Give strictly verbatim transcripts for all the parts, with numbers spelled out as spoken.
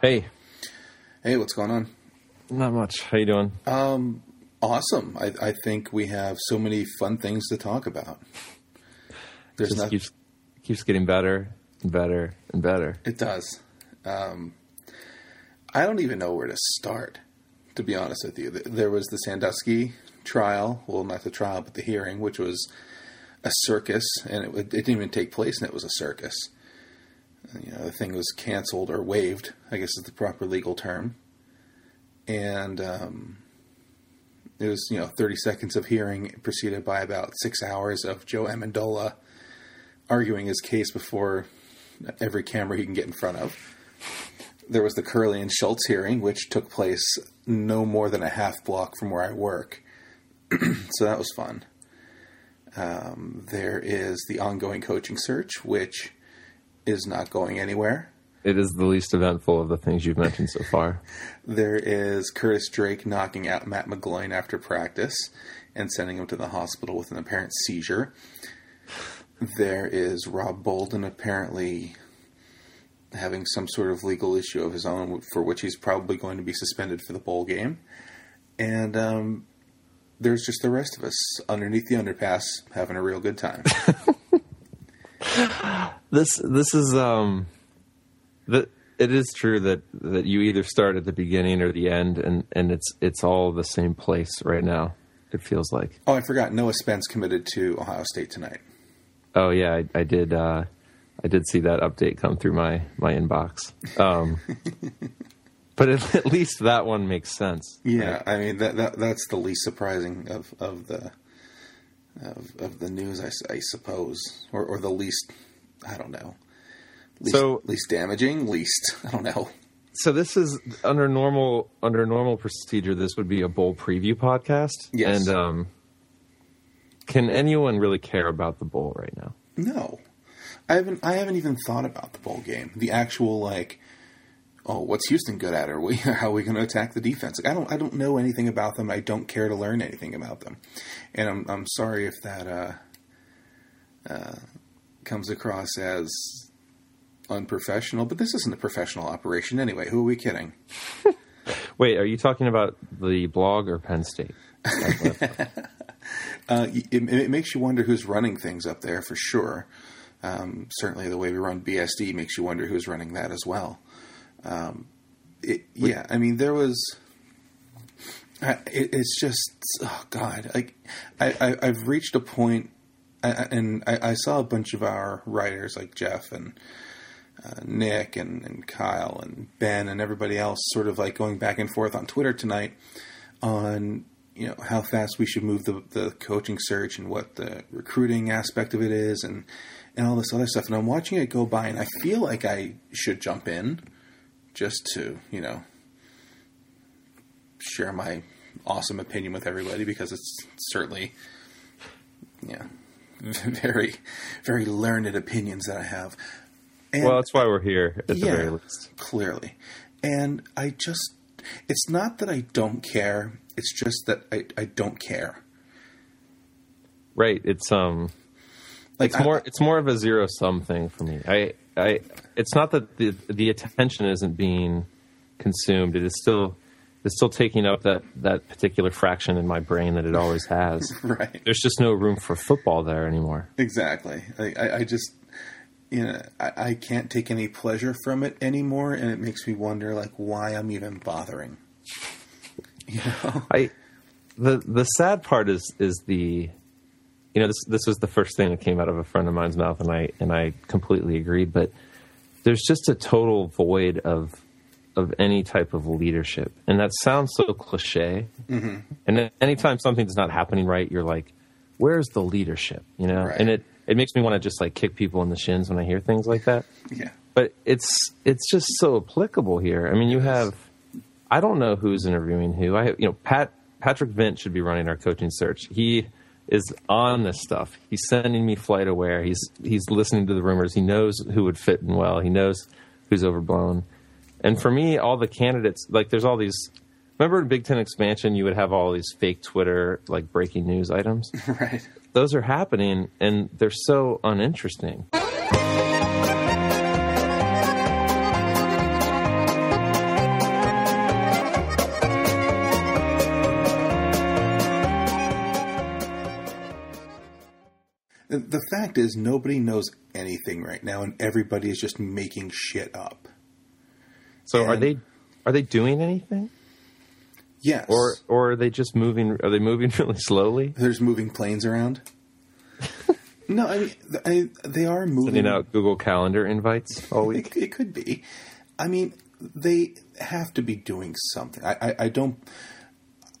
Hey. Hey, what's going on? Not much. How you doing? Um, awesome. I, I think we have so many fun things to talk about. There's just not... keeps, keeps getting better and better and better. It does. Um, I don't even know where to start, to be honest with you. There was the Sandusky trial. Well, not the trial, but the hearing, which was a circus, and it, it didn't even take place, and it was a circus. You know, the thing was canceled or waived, I guess is the proper legal term. And um, it was, you know, thirty seconds of hearing preceded by about six hours of Joe Amendola arguing his case before every camera he can get in front of. There was the Curley and Schultz hearing, which took place no more than a half block from where I work. So that was fun. Um, there is the ongoing coaching search, which is not going anywhere. It is the least eventful of the things you've mentioned so far. There is Curtis Drake knocking out Matt McGloin after practice and sending him to the hospital with an apparent seizure. There is Rob Bolden apparently having some sort of legal issue of his own, for which he's probably going to be suspended for the bowl game. And um, there's just the rest of us underneath the underpass having a real good time. This this is... um. The, it is true that, that you either start at the beginning or the end, and, and it's it's all the same place right now, it feels like. Oh, I forgot. Noah Spence committed to Ohio State tonight. Oh, yeah. I, I did uh, I did see that update come through my, my inbox. Um, but it, at least that one makes sense. Yeah, right? I mean, that, that that's the least surprising of, of the of, of the news, I, I suppose, or, or the least, I don't know. Least, so least damaging, least I don't know. So this is under normal under normal procedure. This would be a bowl preview podcast. Yes. And um, can anyone really care about the bowl right now? No, I haven't. I haven't even thought about the bowl game. The actual like, oh, what's Houston good at? Are we how are we going to attack the defense? Like, I don't. I don't know anything about them. I don't care to learn anything about them. And I'm I'm sorry if that uh, uh, comes across as unprofessional, but this isn't a professional operation anyway. Who are we kidding? Wait, are you talking about the blog or Penn State? uh, it, it makes you wonder who's running things up there for sure. Um, certainly the way we run B S D makes you wonder who's running that as well. Um, it, yeah, I mean, there was... Uh, it, it's just... Oh, God. Like, I, I, I've reached a point, I, and I, I saw a bunch of our writers like Jeff and... Uh, Nick and, and Kyle and Ben and everybody else sort of like going back and forth on Twitter tonight on, you know, how fast we should move the, the coaching search and what the recruiting aspect of it is and, and all this other stuff. And I'm watching it go by and I feel like I should jump in just to, you know, share my awesome opinion with everybody because it's certainly, yeah, very, very learned opinions that I have. And, well, that's why we're here, at yeah, the very least. Clearly. And I just... It's not that I don't care. It's just that I, I don't care. Right. It's um, like it's I, more it's more of a zero-sum thing for me. I I It's not that the the attention isn't being consumed. It is still it's still taking up that, that particular fraction in my brain that it always has. Right. There's just no room for football there anymore. Exactly. I, I, I just... You know, I, I can't take any pleasure from it anymore, and it makes me wonder, like, why I'm even bothering. You know, I the the sad part is is the, you know, this this was the first thing that came out of a friend of mine's mouth, and I and I completely agreed. But there's just a total void of of any type of leadership, and that sounds so cliche. Mm-hmm. And anytime something's not happening right, you're like, where's the leadership? You know, right. and it. It makes me want to just like kick people in the shins when I hear things like that. Yeah. But it's it's just so applicable here. I mean, you have I don't know who's interviewing who. I have, you know, Pat Patrick Vint should be running our coaching search. He is on this stuff. He's sending me flight aware. He's he's listening to the rumors. He knows who would fit in well. He knows who's overblown. And for me, all the candidates, like there's all these. Remember in Big Ten expansion, you would have all these fake Twitter, like, breaking news items? Right. Those are happening, and they're so uninteresting. the fact is nobody knows anything right now, and everybody is just making shit up. So and, are they are they doing anything? Yes. Or or are they just moving? Are they moving really slowly? There's moving planes around. No, I mean, I, they are moving. Sending out Google Calendar invites all week. It, it could be. I mean, they have to be doing something. I, I, I don't.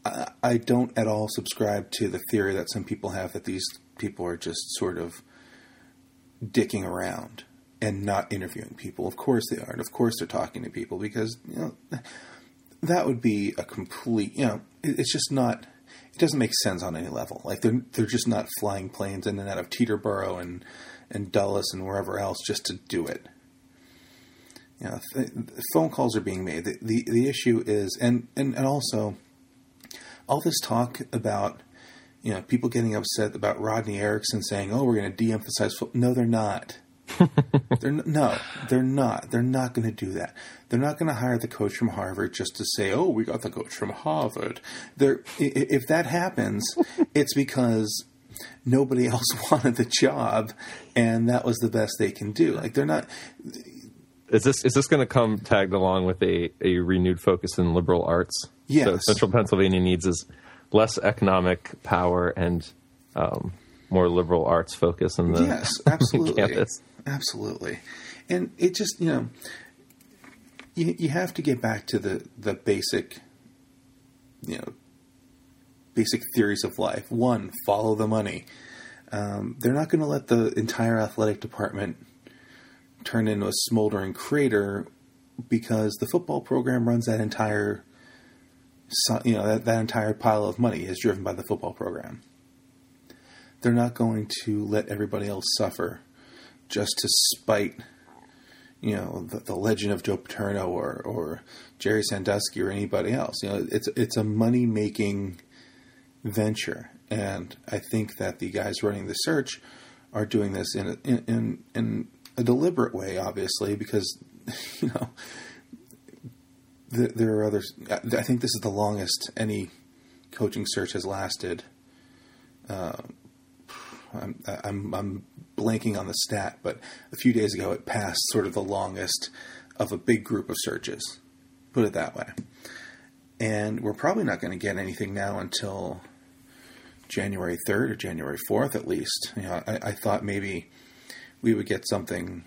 I, I don't at all subscribe to the theory that some people have that these people are just sort of dicking around and not interviewing people. Of course they are. And of course they're talking to people, because you know that would be a complete. You know, it, it's just not. It doesn't make sense on any level. Like they're they're just not flying planes in and out of Teterboro and and Dulles and wherever else just to do it. You know, th- phone calls are being made. The, the the issue is, and and and also, all this talk about you know people getting upset about Rodney Erickson saying, "Oh, we're going to de-emphasize football." No, they're not. they're no, they're not. They're not going to do that. They're not going to hire the coach from Harvard just to say, "Oh, we got the coach from Harvard." They're, if that happens, it's because nobody else wanted the job, and that was the best they can do. Like they're not. Is this is this going to come tagged along with a, a renewed focus in liberal arts? Yes. So Central Pennsylvania needs is less economic power and um, more liberal arts focus in the yes, absolutely. Campus. Absolutely. And it just, you know, you, you have to get back to the, the basic, you know, basic theories of life. One, follow the money. Um, they're not going to let the entire athletic department turn into a smoldering crater because the football program runs that entire, you know, that, that entire pile of money is driven by the football program. They're not going to let everybody else suffer just to spite, you know, the, the legend of Joe Paterno or, or Jerry Sandusky or anybody else. You know, it's it's a money making venture, and I think that the guys running the search are doing this in a, in, in in a deliberate way, obviously, because you know the, there are others. I think this is the longest any coaching search has lasted. Uh, I'm, I'm I'm blanking on the stat, but a few days ago it passed sort of the longest of a big group of searches, put it that way. And we're probably not going to get anything now until January third or January fourth at least. You know, I, I thought maybe we would get something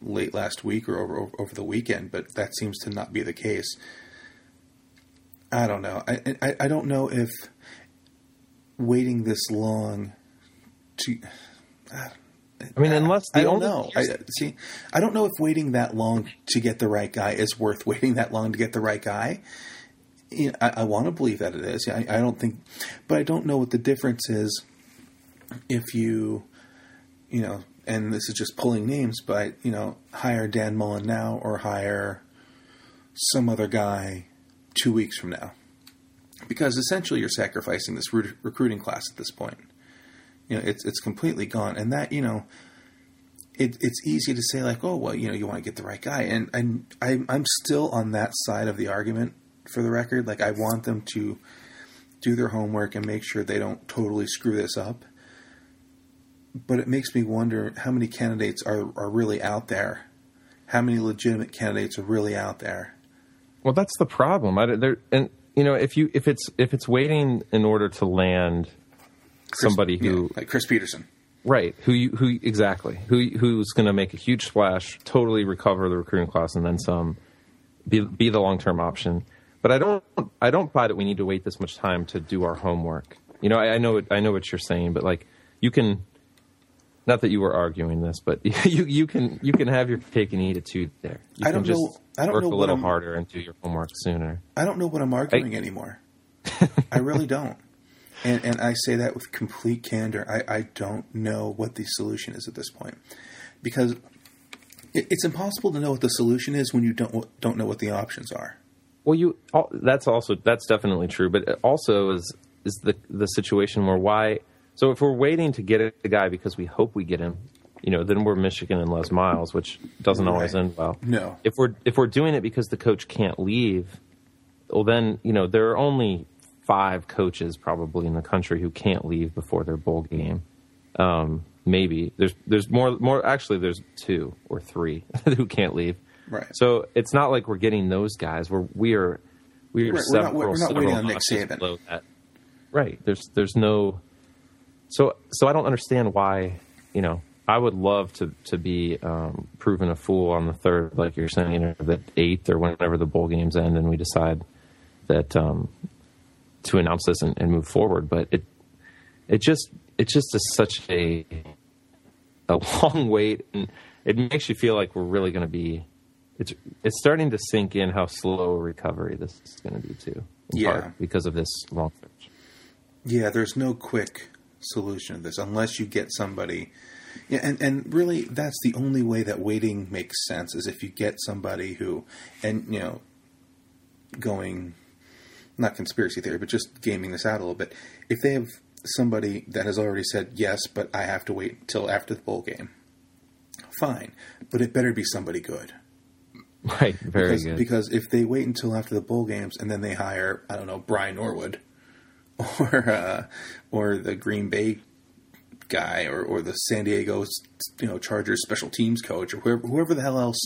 late last week or over, over the weekend, but that seems to not be the case. I don't know. I I, I don't know if waiting this long to, uh, I mean, unless the I don't only know. I, see, I don't know if waiting that long to get the right guy is worth waiting that long to get the right guy. You know, I, I want to believe that it is. I, I don't think, but I don't know what the difference is if you, you know, and this is just pulling names, but you know, hire Dan Mullen now or hire some other guy two weeks from now, because essentially you're sacrificing this re- recruiting class at this point. You know, it's it's completely gone, and that you know, it, it's easy to say like, oh well, you know, you want to get the right guy, and and I'm I'm still on that side of the argument for the record. Like I want them to do their homework and make sure they don't totally screw this up. But it makes me wonder how many candidates are, are really out there, how many legitimate candidates are really out there. Well, that's the problem. I there and you know if you if it's if it's waiting in order to land. Chris, somebody who yeah, like Chris Peterson, right? Who you, who exactly who who's going to make a huge splash, totally recover the recruiting class, and then some, be be the long term option. But I don't I don't buy that we need to wait this much time to do our homework. You know, I, I know I know what you're saying, but like you can, not that you were arguing this, but you you can you can have your cake and eat it too. There, you I don't can know, just I don't work know a little I'm, harder and do your homework sooner. I don't know what I'm arguing I, anymore. I really don't. And, and I say that with complete candor. I, I don't know what the solution is at this point, because it, it's impossible to know what the solution is when you don't don't know what the options are. Well, you all, that's also that's definitely true. But it also is is the the situation where why? So if we're waiting to get a guy because we hope we get him, you know, then we're Michigan and Les Miles, which doesn't right. always end well. No, if we're if we're doing it because the coach can't leave, well then you know there are only five coaches probably in the country who can't leave before their bowl game. Um, maybe there's there's more more actually there's two or three who can't leave. Right. So it's not like we're getting those guys. We're we are we are right. several, we're not, we're not waiting on Nick Saban. Below that. Right. There's there's no. So so I don't understand why, you know, I would love to to be um, proven a fool on the third, like you're saying, or the eighth, or whenever the bowl games end, and we decide that um, to announce this and, and move forward. But it it just it just is such a a long wait, and it makes you feel like we're really going to be. It's it's starting to sink in how slow a recovery this is going to be too. In yeah, part because of this long search. Yeah, there's no quick solution to this unless you get somebody. Yeah, and, and really, that's the only way that waiting makes sense is if you get somebody who, and you know, going, not conspiracy theory, but just gaming this out a little bit. If they have somebody that has already said yes, but I have to wait till after the bowl game, fine, but it better be somebody good. Right, very because, good. Because if they wait until after the bowl games and then they hire, I don't know, Brian Norwood or uh, or the Green Bay guy or, or the San Diego, you know, Chargers special teams coach or whoever, whoever the hell else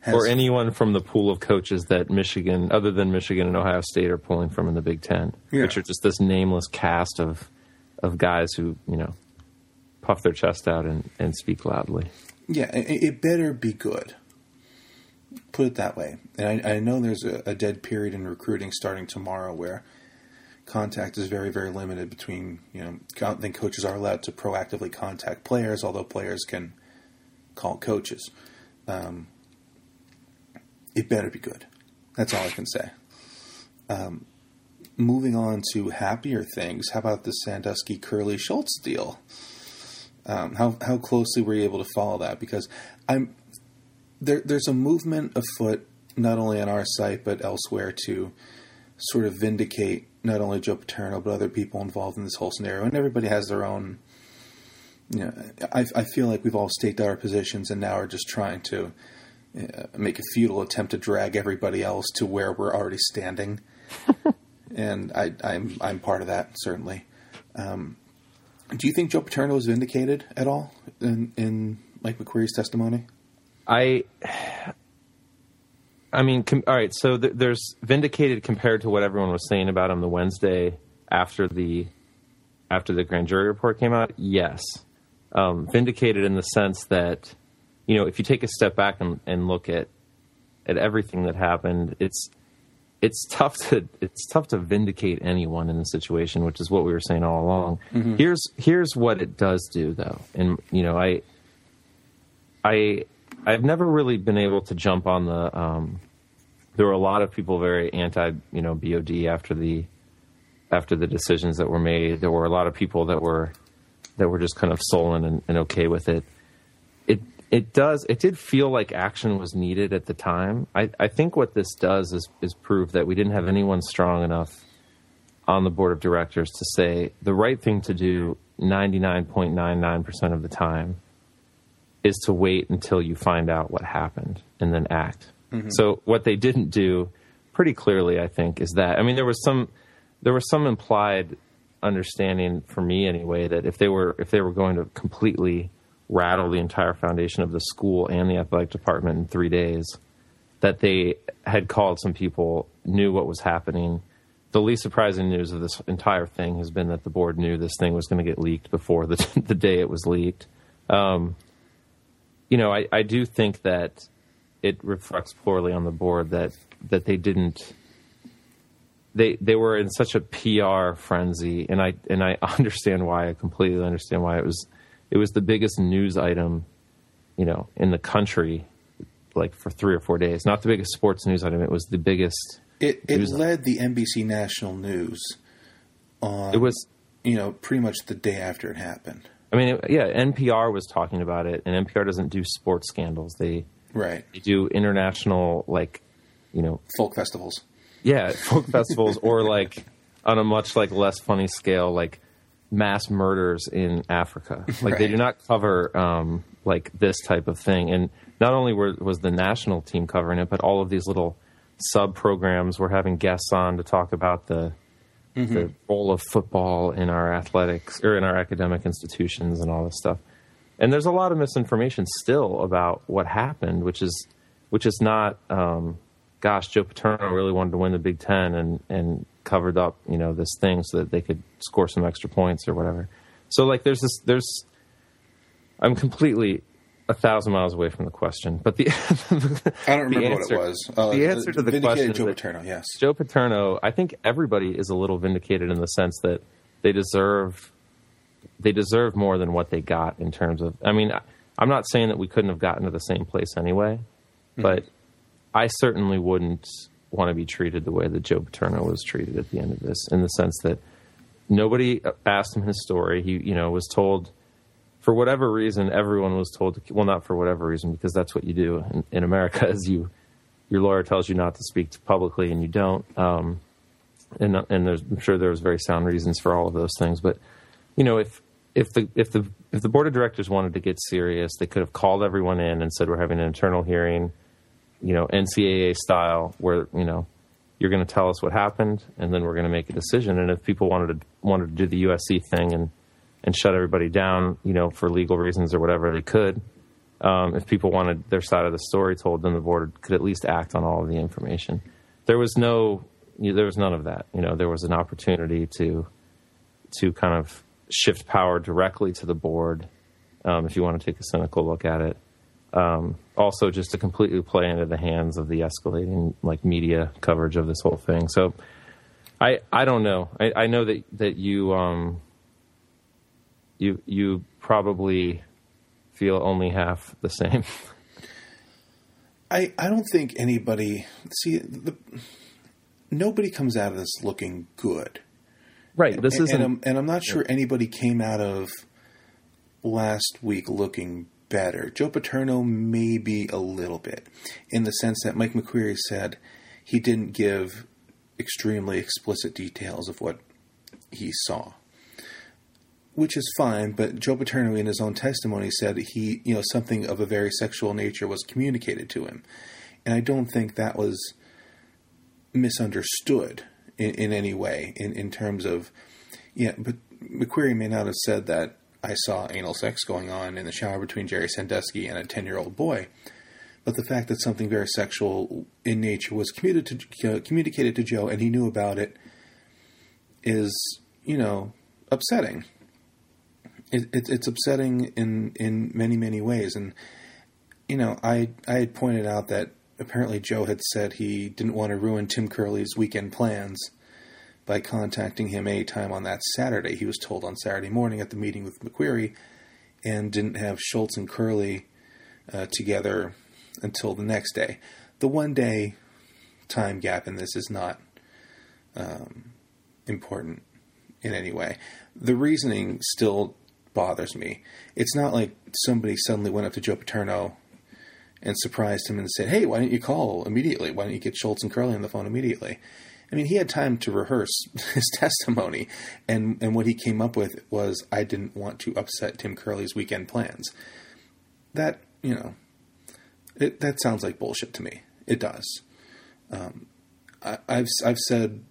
has... Or anyone from the pool of coaches that Michigan, other than Michigan and Ohio State, are pulling from in the Big Ten, yeah. which are just this nameless cast of of guys who, you know, puff their chest out and, and speak loudly. Yeah, it, it better be good. Put it that way. And I, I know there's a, a dead period in recruiting starting tomorrow where contact is very, very limited between, you know, I don't think coaches are allowed to proactively contact players, although players can call coaches. Um, it better be good. That's all I can say. Um, moving on to happier things, how about the Sandusky, Curley, Schultz deal? Um, how how closely were you able to follow that? Because I'm there. There's a movement afoot, not only on our site but elsewhere, to sort of vindicate not only Joe Paterno, but other people involved in this whole scenario. And everybody has their own, you know, I, I feel like we've all staked out our positions and now are just trying to uh, make a futile attempt to drag everybody else to where we're already standing. And I, I'm, I'm part of that, certainly. Um, do you think Joe Paterno was vindicated at all in, in Mike McQueary's testimony? I... I mean, com- all right, so th- there's vindicated compared to what everyone was saying about him the Wednesday after the after the grand jury report came out, yes. Um, vindicated in the sense that, you know, if you take a step back and, and look at at everything that happened, it's it's tough to it's tough to vindicate anyone in the situation, which is what we were saying all along. Mm-hmm. Here's here's what it does do, though. And, you know, I I I've never really been able to jump on the. Um, there were a lot of people very anti, you know, B O D after the after the decisions that were made. There were a lot of people that were that were just kind of sullen and, and okay with it. It it does it did feel like action was needed at the time. I, I think what this does is is prove that we didn't have anyone strong enough on the board of directors to say the right thing to do ninety-nine point nine nine percent of the time is to wait until you find out what happened and then act. Mm-hmm. So what they didn't do pretty clearly, I think, is that, I mean, there was some, there was some implied understanding for me anyway, that if they were, if they were going to completely rattle the entire foundation of the school and the athletic department in three days, that they had called some people, knew what was happening. The least surprising news of this entire thing has been that the board knew this thing was going to get leaked before the, the day it was leaked. Um, You know, I, I do think that it reflects poorly on the board that, that they didn't they they were in such a P R frenzy, and I and I understand why, I completely understand why it was it was the biggest news item, you know, in the country, like for three or four days. Not the biggest sports news item, it was the biggest It it news led item. The N B C National News on it was you know, pretty much the day after it happened. I mean, yeah, N P R was talking about it, and N P R doesn't do sports scandals. They right. They do international, like, you know... folk festivals. Yeah, folk festivals, or, like, on a much, like, less funny scale, like, mass murders in Africa. Like, right. They do not cover, um, like, this type of thing. And not only were, was the national team covering it, but all of these little sub-programs were having guests on to talk about the... mm-hmm. the role of football in our athletics or in our academic institutions and all this stuff. And there's a lot of misinformation still about what happened, which is which is not, um, gosh, Joe Paterno really wanted to win the Big Ten and, and covered up, you know, this thing so that they could score some extra points or whatever. So, like, there's this, there's, I'm completely a thousand miles away from the question, but the I don't remember answer, what it was. Uh, the answer to the question Joe is Paterno, yes. Joe Paterno, I think everybody is a little vindicated in the sense that they deserve they deserve more than what they got in terms of. I mean, I, I'm not saying that we couldn't have gotten to the same place anyway, mm-hmm. but I certainly wouldn't want to be treated the way that Joe Paterno was treated at the end of this, in the sense that nobody asked him his story. He, you know, was told. For whatever reason, everyone was told to, well, not for whatever reason, because that's what you do in, in America, is you, your lawyer tells you not to speak publicly and you don't. Um, and and there's, I'm sure there was very sound reasons for all of those things. But, you know, if, if the, if the, if the board of directors wanted to get serious, they could have called everyone in and said, we're having an internal hearing, you know, N C double A style, where, you know, you're going to tell us what happened and then we're going to make a decision. And if people wanted to, wanted to do the U S C thing and, and shut everybody down, you know, for legal reasons or whatever, they could. Um, if people wanted their side of the story told, then the board could at least act on all of the information. There was no, you know, there was none of that. You know, there was an opportunity to, to kind of shift power directly to the board, um, if you want to take a cynical look at it. Um, also, just to completely play into the hands of the escalating, like, media coverage of this whole thing. So, I I don't know. I, I know that that you. Um, You you probably feel only half the same. I I don't think anybody see the, nobody comes out of this looking good, right? This and, isn't, and I'm, and I'm not sure anybody came out of last week looking better. Joe Paterno maybe a little bit, in the sense that Mike McQueary said he didn't give extremely explicit details of what he saw. Which is fine, but Joe Paterno, in his own testimony, said he, you know, something of a very sexual nature was communicated to him, and I don't think that was misunderstood in, in any way. In, in terms of, yeah, but McQueary may not have said that I saw anal sex going on in the shower between Jerry Sandusky and a ten-year-old boy, but the fact that something very sexual in nature was communicated to, uh, communicated to Joe, and he knew about it, is, you know, upsetting. It, it, it's upsetting in, in many, many ways. And, you know, I I had pointed out that apparently Joe had said he didn't want to ruin Tim Curley's weekend plans by contacting him anytime on that Saturday. He was told on Saturday morning at the meeting with McQueary, and didn't have Schultz and Curley uh, together until the next day. The one-day time gap in this is not um, important in any way. The reasoning still bothers me. It's not like somebody suddenly went up to Joe Paterno and surprised him and said, hey, why didn't you call immediately? Why don't you get Schultz and Curley on the phone immediately? I mean, he had time to rehearse his testimony, and, and what he came up with was, I didn't want to upset Tim Curley's weekend plans. That, you know, it, that sounds like bullshit to me. It does. Um, I, I've, I've said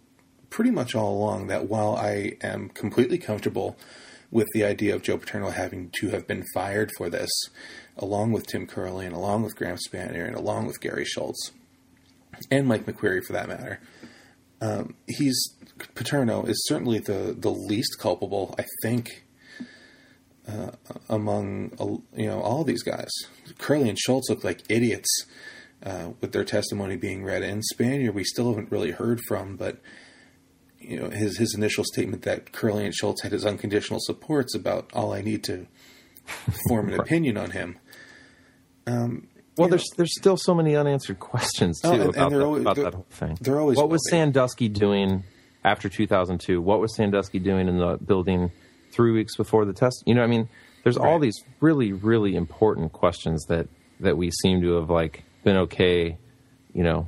pretty much all along that while I am completely comfortable with the idea of Joe Paterno having to have been fired for this, along with Tim Curley and along with Graham Spanier and along with Gary Schultz and Mike McQueary, for that matter. Um, he's Paterno is certainly the, the least culpable, I think, uh, among, uh, you know, all these guys. Curley and Schultz look like idiots uh, with their testimony being read, and Spanier we still haven't really heard from, but you know, his, his initial statement that Curley and Schultz had his unconditional supports about all I need to form an opinion on him. Um, well, there's, know. there's still so many unanswered questions too oh, and, about, and that, always, about that whole thing. They're always what building. was Sandusky doing after two thousand two? What was Sandusky doing in the building three weeks before the test? You know, I mean, there's right. all these really, really important questions that, that we seem to have like been okay, you know,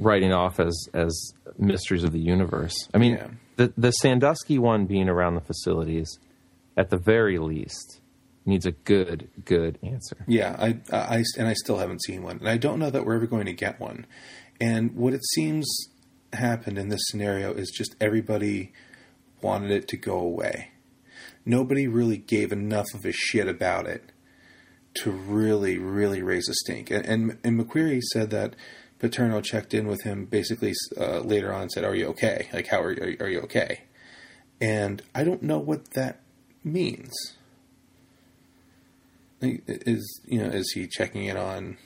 writing off as, as mysteries of the universe. I mean, yeah. the, the Sandusky one being around the facilities at the very least needs a good, good answer. Yeah. I, I, and I still haven't seen one, and I don't know that we're ever going to get one. And what it seems happened in this scenario is just everybody wanted it to go away. Nobody really gave enough of a shit about it to really, really raise a stink. And and, and McQueary said that Paterno checked in with him basically uh, later on and said, "Are you okay? Like, how are you? Are you okay?" And I don't know what that means. Is you know is he checking in on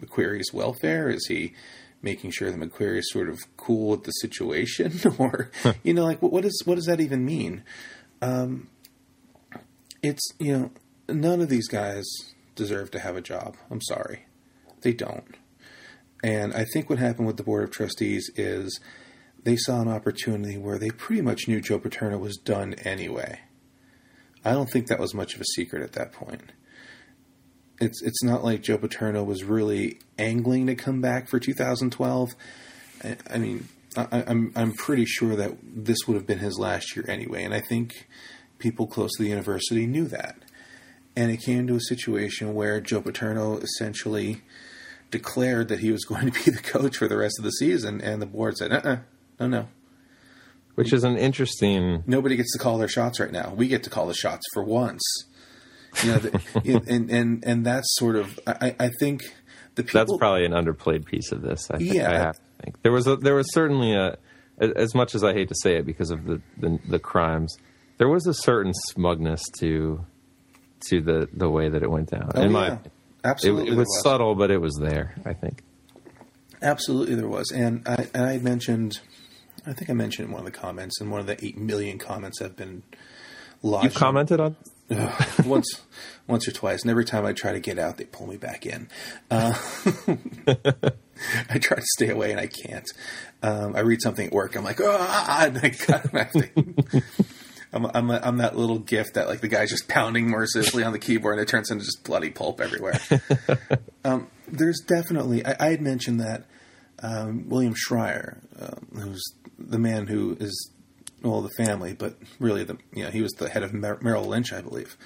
McQueary's welfare? Is he making sure that McQueary is sort of cool with the situation, or huh. you know, like what is what does that even mean? Um, it's you know none of these guys deserve to have a job. I'm sorry, they don't. And I think what happened with the Board of Trustees is they saw an opportunity where they pretty much knew Joe Paterno was done anyway. I don't think that was much of a secret at that point. It's it's not like Joe Paterno was really angling to come back for two thousand twelve. I, I mean, I, I'm I'm pretty sure that this would have been his last year anyway, and I think people close to the university knew that. And it came to a situation where Joe Paterno essentially declared that he was going to be the coach for the rest of the season, and the board said, uh-uh, no, no. Which is an interesting... Nobody gets to call their shots right now. We get to call the shots for once. You know, the, and, and, and that's sort of... I, I think the people... That's probably an underplayed piece of this. I think yeah. I have to think. There was, a, there was certainly a... As much as I hate to say it because of the, the, the crimes, there was a certain smugness to to the, the way that it went down. Oh, in yeah. my Absolutely. It, it was, was subtle, but it was there, I think. Absolutely there was. And I, and I mentioned, I think I mentioned in one of the comments, and one of the eight million comments have been lodged. You commented on? Uh, once once or twice. And every time I try to get out, they pull me back in. Uh, I try to stay away, and I can't. Um, I read something at work. I'm like, ah! And I got back in. I'm I'm, a, I'm that little gif that like the guy's just pounding mercilessly on the keyboard and it turns into just bloody pulp everywhere. um, there's definitely I, I had mentioned that um, William Schreier, um, who's the man who is well the family, but really the you know he was the head of Mer- Merrill Lynch, I believe,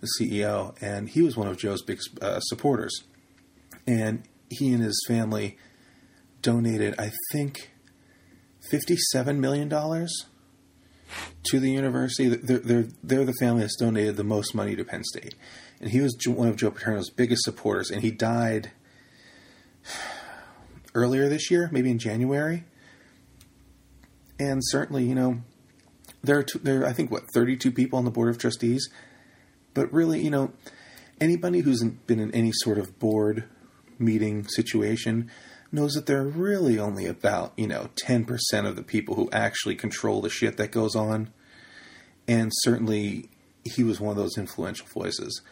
the C E O, and he was one of Joe's big uh, supporters, and he and his family donated I think fifty-seven million dollars. To the university. They're, they're, they're the family that's donated the most money to Penn State. And he was one of Joe Paterno's biggest supporters, and he died earlier this year, maybe in January. And certainly, you know, there are, two, there are I think, what, thirty-two people on the Board of Trustees? But really, you know, anybody who's been in any sort of board meeting situation knows that there are really only about, you know, ten percent of the people who actually control the shit that goes on. And certainly he was one of those influential voices.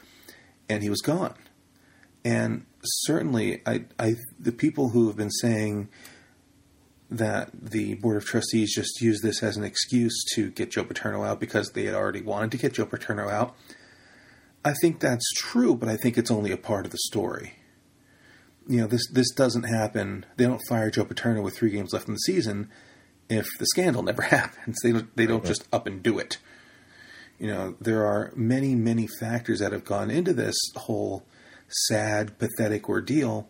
And he was gone. And certainly I, I, the people who have been saying that the Board of Trustees just used this as an excuse to get Joe Paterno out because they had already wanted to get Joe Paterno out, I think that's true, but I think it's only a part of the story. You know, this this doesn't happen. They don't fire Joe Paterno with three games left in the season if the scandal never happens. They don't, they don't okay. just up and do it. You know, there are many, many factors that have gone into this whole sad, pathetic ordeal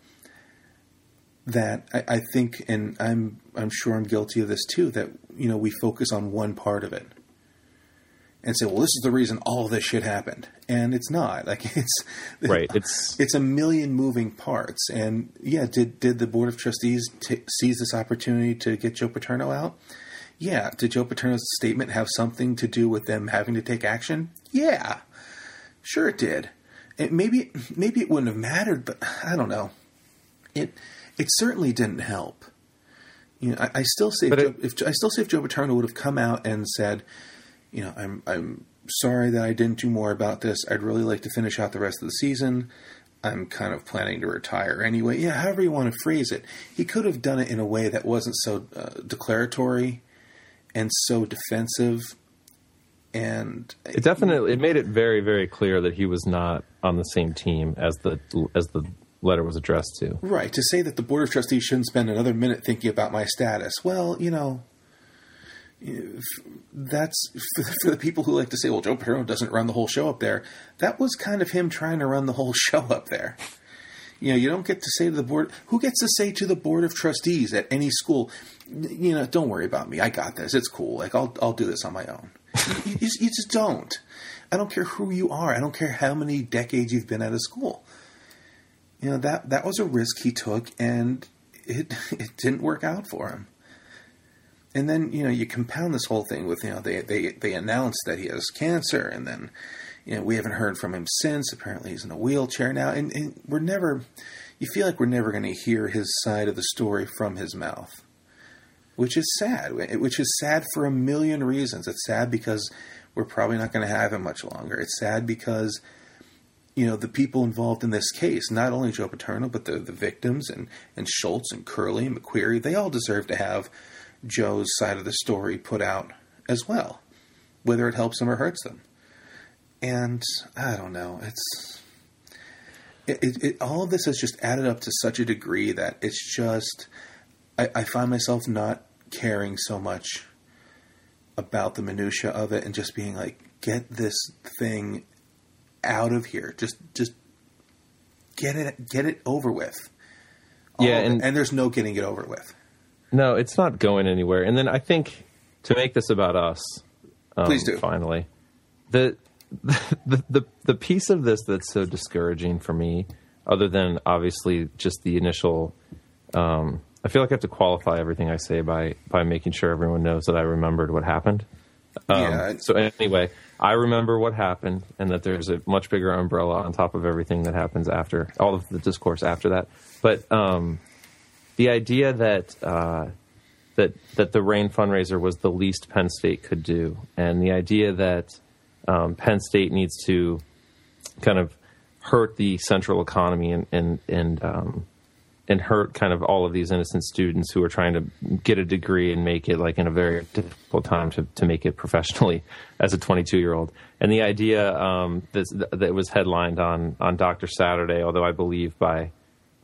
that I, I think, and I'm I'm sure I'm guilty of this too, that, you know, we focus on one part of it and say, well, this is the reason all this shit happened. And it's not. Like it's right. It's it's a million moving parts. And yeah, did did the Board of Trustees t- seize this opportunity to get Joe Paterno out? Yeah. Did Joe Paterno's statement have something to do with them having to take action? Yeah. Sure it did. It maybe maybe it wouldn't have mattered, but I don't know. It it certainly didn't help. You know, I, I still say if, Joe, if I still say if Joe Paterno would have come out and said, you know, I'm I'm sorry that I didn't do more about this. I'd really like to finish out the rest of the season. I'm kind of planning to retire anyway. Yeah, however you want to phrase it. He could have done it in a way that wasn't so uh, declaratory and so defensive. And it definitely it made it very, very clear that he was not on the same team as the as the letter was addressed to. Right. To say that the Board of Trustees shouldn't spend another minute thinking about my status. Well, you know. That's for the people who like to say, well, Joe Paterno doesn't run the whole show up there. That was kind of him trying to run the whole show up there. You know, you don't get to say to the board, who gets to say to the board of trustees at any school, you know, don't worry about me. I got this. It's cool. Like, I'll, I'll do this on my own. you, you, you just don't. I don't care who you are. I don't care how many decades you've been at a school. You know, that, that was a risk he took, and it, it didn't work out for him. And then, you know, you compound this whole thing with, you know, they, they, they announced that he has cancer, and then, you know, we haven't heard from him since. Apparently he's in a wheelchair now. And, and we're never, you feel like we're never going to hear his side of the story from his mouth, which is sad, which is sad for a million reasons. It's sad because we're probably not going to have him much longer. It's sad because, you know, the people involved in this case, not only Joe Paterno, but the, the victims and, and Schultz and Curley and McQueary, they all deserve to have Joe's side of the story put out as well, whether it helps them or hurts them. And I don't know, it's it, it, it, all of this has just added up to such a degree that it's just, I, I find myself not caring so much about the minutia of it and just being like, get this thing out of here. Just, just get it, get it over with. Yeah. And, and there's no getting it over with. No, it's not going anywhere. And then I think to make this about us, um, please do. Finally, the, the, the, the piece of this that's so discouraging for me, other than obviously just the initial, um, I feel like I have to qualify everything I say by, by making sure everyone knows that I remembered what happened. Um, yeah. So anyway, I remember what happened and that there's a much bigger umbrella on top of everything that happens after, all of the discourse after that. But, um, the idea that uh, that that the RAIN fundraiser was the least Penn State could do, and the idea that um, Penn State needs to kind of hurt the central economy and and and, um, and hurt kind of all of these innocent students who are trying to get a degree and make it like in a very difficult time to, to make it professionally as a twenty-two-year-old. And the idea um, that, that was headlined on, on Doctor Saturday, although I believe by...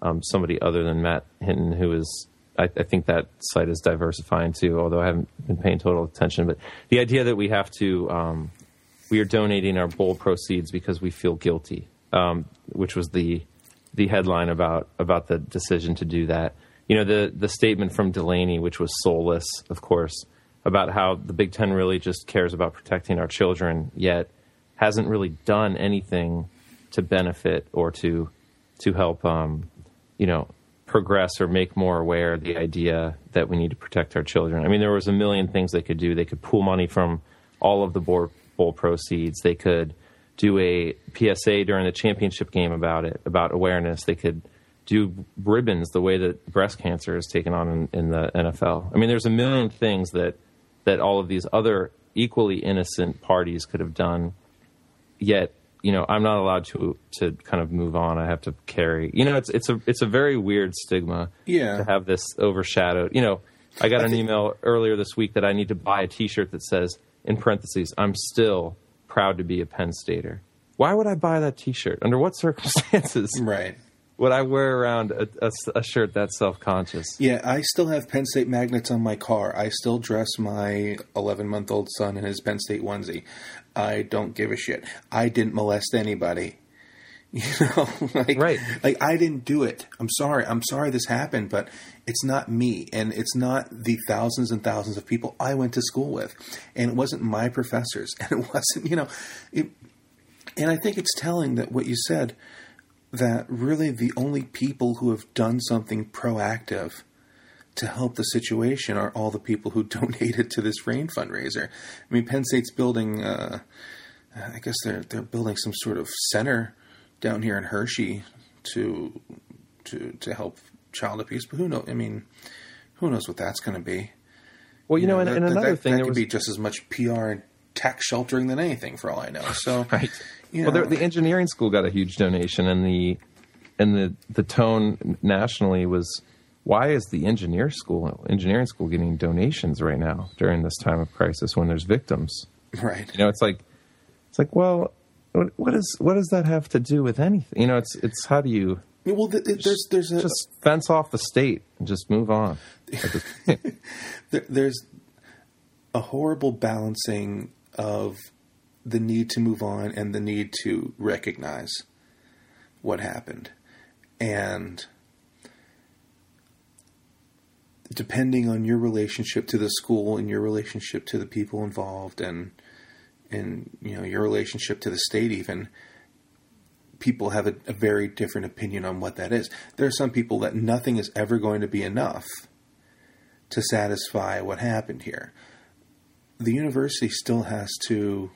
Um, somebody other than Matt Hinton, who is, I, I think that site is diversifying too, although I haven't been paying total attention. But the idea that we have to, um, we are donating our bowl proceeds because we feel guilty, um, which was the the headline about about the decision to do that. You know, the the statement from Delaney, which was soulless, of course, about how the Big Ten really just cares about protecting our children, yet hasn't really done anything to benefit or to to help. Um, you know, progress or make more aware the idea that we need to protect our children. I mean, there was a million things they could do. They could pool money from all of the bowl proceeds. They could do a P S A during the championship game about it, about awareness. They could do ribbons the way that breast cancer is taken on in, in the N F L. I mean, there's a million things that, that all of these other equally innocent parties could have done, yet you know, I'm not allowed to to kind of move on. I have to carry. You know, it's it's a it's a very weird stigma yeah. to have this overshadowed. You know, I got I an think, email earlier this week that I need to buy a T-shirt that says, in parentheses, I'm still proud to be a Penn Stater. Why would I buy that T-shirt? Under what circumstances right. would I wear around a, a, a shirt that's self-conscious? Yeah, I still have Penn State magnets on my car. I still dress my eleven-month-old son in his Penn State onesie. I don't give a shit. I didn't molest anybody. You know, like, right. like I didn't do it. I'm sorry. I'm sorry this happened, but it's not me. And it's not the thousands and thousands of people I went to school with. And it wasn't my professors. And it wasn't, you know, it, and I think it's telling that what you said, that really the only people who have done something proactive to help the situation are all the people who donated to this RAIN fundraiser. I mean, Penn State's building, uh, I guess they're, they're building some sort of center down here in Hershey to, to, to help child abuse. But who knows? I mean, who knows what that's going to be? Well, you, you know, know, and, that, and another that, thing that there could was... be just as much P R and tax sheltering than anything for all I know. So, right. you know. Well, the engineering school got a huge donation, and the, and the, the tone nationally was, why is the engineer school, engineering school getting donations right now during this time of crisis when there's victims? Right. You know, it's like, it's like, well, what, what is, what does that have to do with anything? You know, it's, it's how do you, well, the, just, there's, there's a, just fence off the state and just move on. there, there's a horrible balancing of the need to move on and the need to recognize what happened. And depending on your relationship to the school and your relationship to the people involved and, and you know, your relationship to the state even, people have a, a very different opinion on what that is. There are some people that nothing is ever going to be enough to satisfy what happened here. The university still has to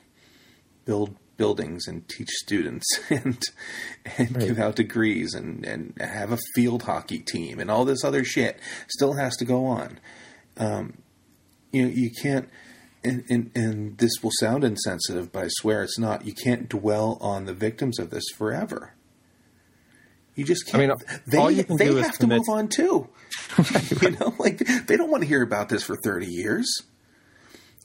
build buildings and teach students and and right. give out degrees and, and have a field hockey team and all this other shit still has to go on. Um, you know, you can't, and, and, and this will sound insensitive, but I swear it's not. You can't dwell on the victims of this forever. You just can't. I mean, they all you can they do have is to commit. move on too. Right. You know, like they don't want to hear about this for thirty years.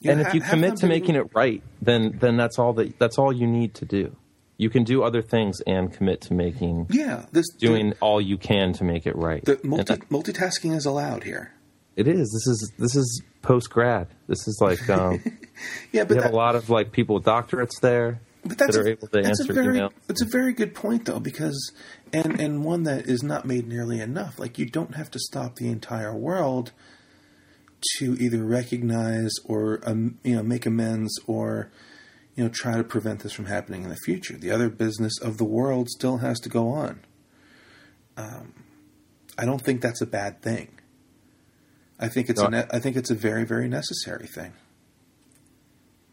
You and know, if you commit to making it right, then then that's all that that's all you need to do. You can do other things and commit to making yeah this doing the, all you can to make it right. The multi, that, multitasking is allowed here. It is. This is this is post grad. This is like um, yeah, but you that, have a lot of like people with doctorates there. But that's that are able to a, that's answer a very, email. That's a very good point, though, because and, and one that is not made nearly enough. Like, you don't have to stop the entire world to either recognize or um, you know make amends or you know try to prevent this from happening in the future. The other business of the world still has to go on. Um, I don't think that's a bad thing. I think it's no, a ne- I think it's a very, very necessary thing.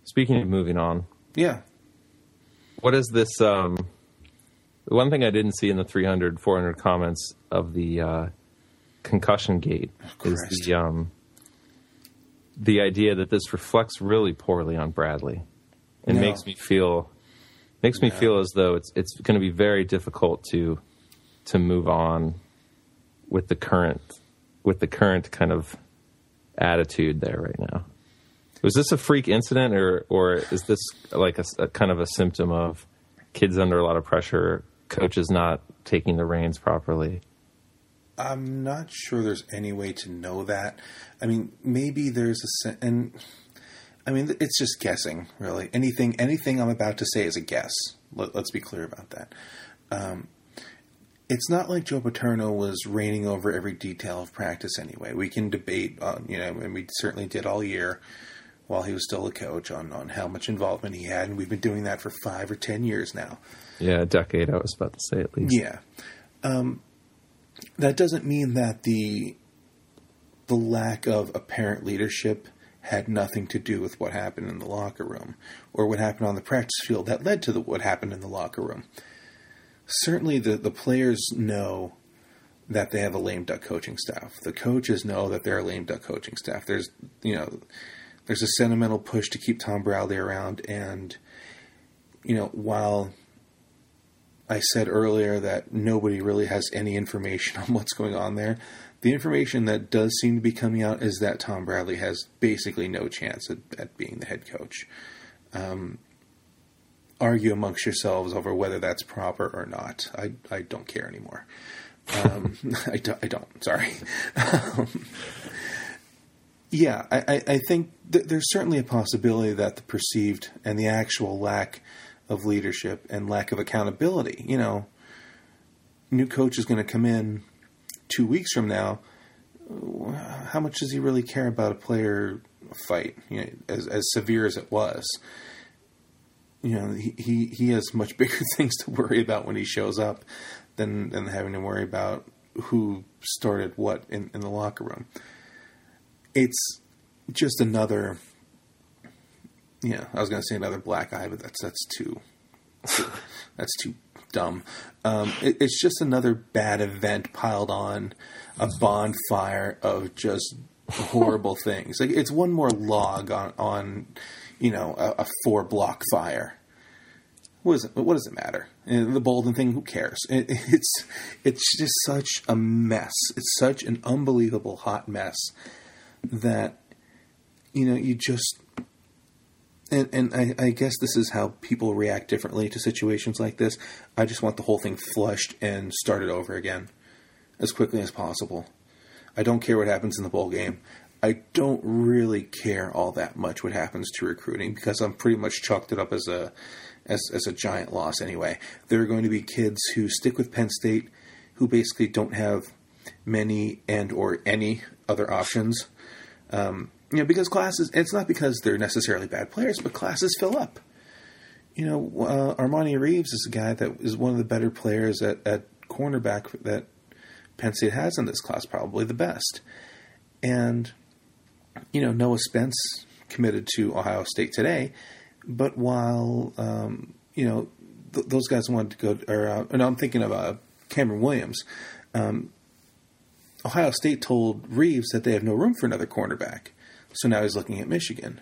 Speaking of moving on, yeah. What is this? Um, one thing I didn't see in the three hundred, four hundred comments of the uh, concussion gate oh, is the um, the idea that this reflects really poorly on Bradley, and no. makes me feel makes no. me feel as though it's it's going to be very difficult to to move on with the current with the current kind of attitude there right now. Was this a freak incident, or, or is this like a, a kind of a symptom of kids under a lot of pressure, coaches not taking the reins properly? I'm not sure there's any way to know that. I mean, maybe there's a – and I mean, it's just guessing, really. Anything anything I'm about to say is a guess. Let, let's be clear about that. Um, it's not like Joe Paterno was reigning over every detail of practice anyway. We can debate on, you know, and we certainly did all year – while he was still a coach, on, on how much involvement he had. And we've been doing that for five or ten years now. Yeah, a decade, I was about to say at least. Yeah. Um, that doesn't mean that the the lack of apparent leadership had nothing to do with what happened in the locker room or what happened on the practice field that led to the, what happened in the locker room. Certainly the, the players know that they have a lame duck coaching staff. The coaches know that they're a lame duck coaching staff. There's, you know... There's a sentimental push to keep Tom Bradley around. And, you know, while I said earlier that nobody really has any information on what's going on there, the information that does seem to be coming out is that Tom Bradley has basically no chance at, at being the head coach. Um, argue amongst yourselves over whether that's proper or not. I, I don't care anymore. Um, I, do, I don't, sorry. Um, Yeah, I, I think th- there's certainly a possibility that the perceived and the actual lack of leadership and lack of accountability, you know, new coach is going to come in two weeks from now. How much does he really care about a player fight, you know, as, as severe as it was? You know, he, he, he has much bigger things to worry about when he shows up than, than having to worry about who started what in, in the locker room. It's just another, yeah, I was going to say another black eye, but that's, that's too, that's too dumb. Um, it, it's just another bad event piled on a bonfire of just horrible things. Like, it's one more log on, on, you know, a, a four block fire. What does it, what does it matter? And the Bolden thing, who cares? It, it's, it's just such a mess. It's such an unbelievable hot mess. That, you know, you just, and, and I, I guess this is how people react differently to situations like this. I just want the whole thing flushed and started over again as quickly as possible. I don't care what happens in the bowl game. I don't really care all that much what happens to recruiting because I'm pretty much chalked it up as a, as, as a giant loss anyway. There are going to be kids who stick with Penn State who basically don't have many and or any other options. Um, you know, because classes, it's not because they're necessarily bad players, but classes fill up. You know, uh, Armani Reeves is a guy that is one of the better players at, at cornerback that Penn State has in this class, probably the best. And, you know, Noah Spence committed to Ohio State today, but while, um, you know, th- those guys wanted to go, to, or uh, and I'm thinking of uh, Cameron Williams, um, Ohio State told Reeves that they have no room for another cornerback. So now he's looking at Michigan.